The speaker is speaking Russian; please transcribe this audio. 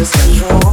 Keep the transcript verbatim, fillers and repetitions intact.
высажу.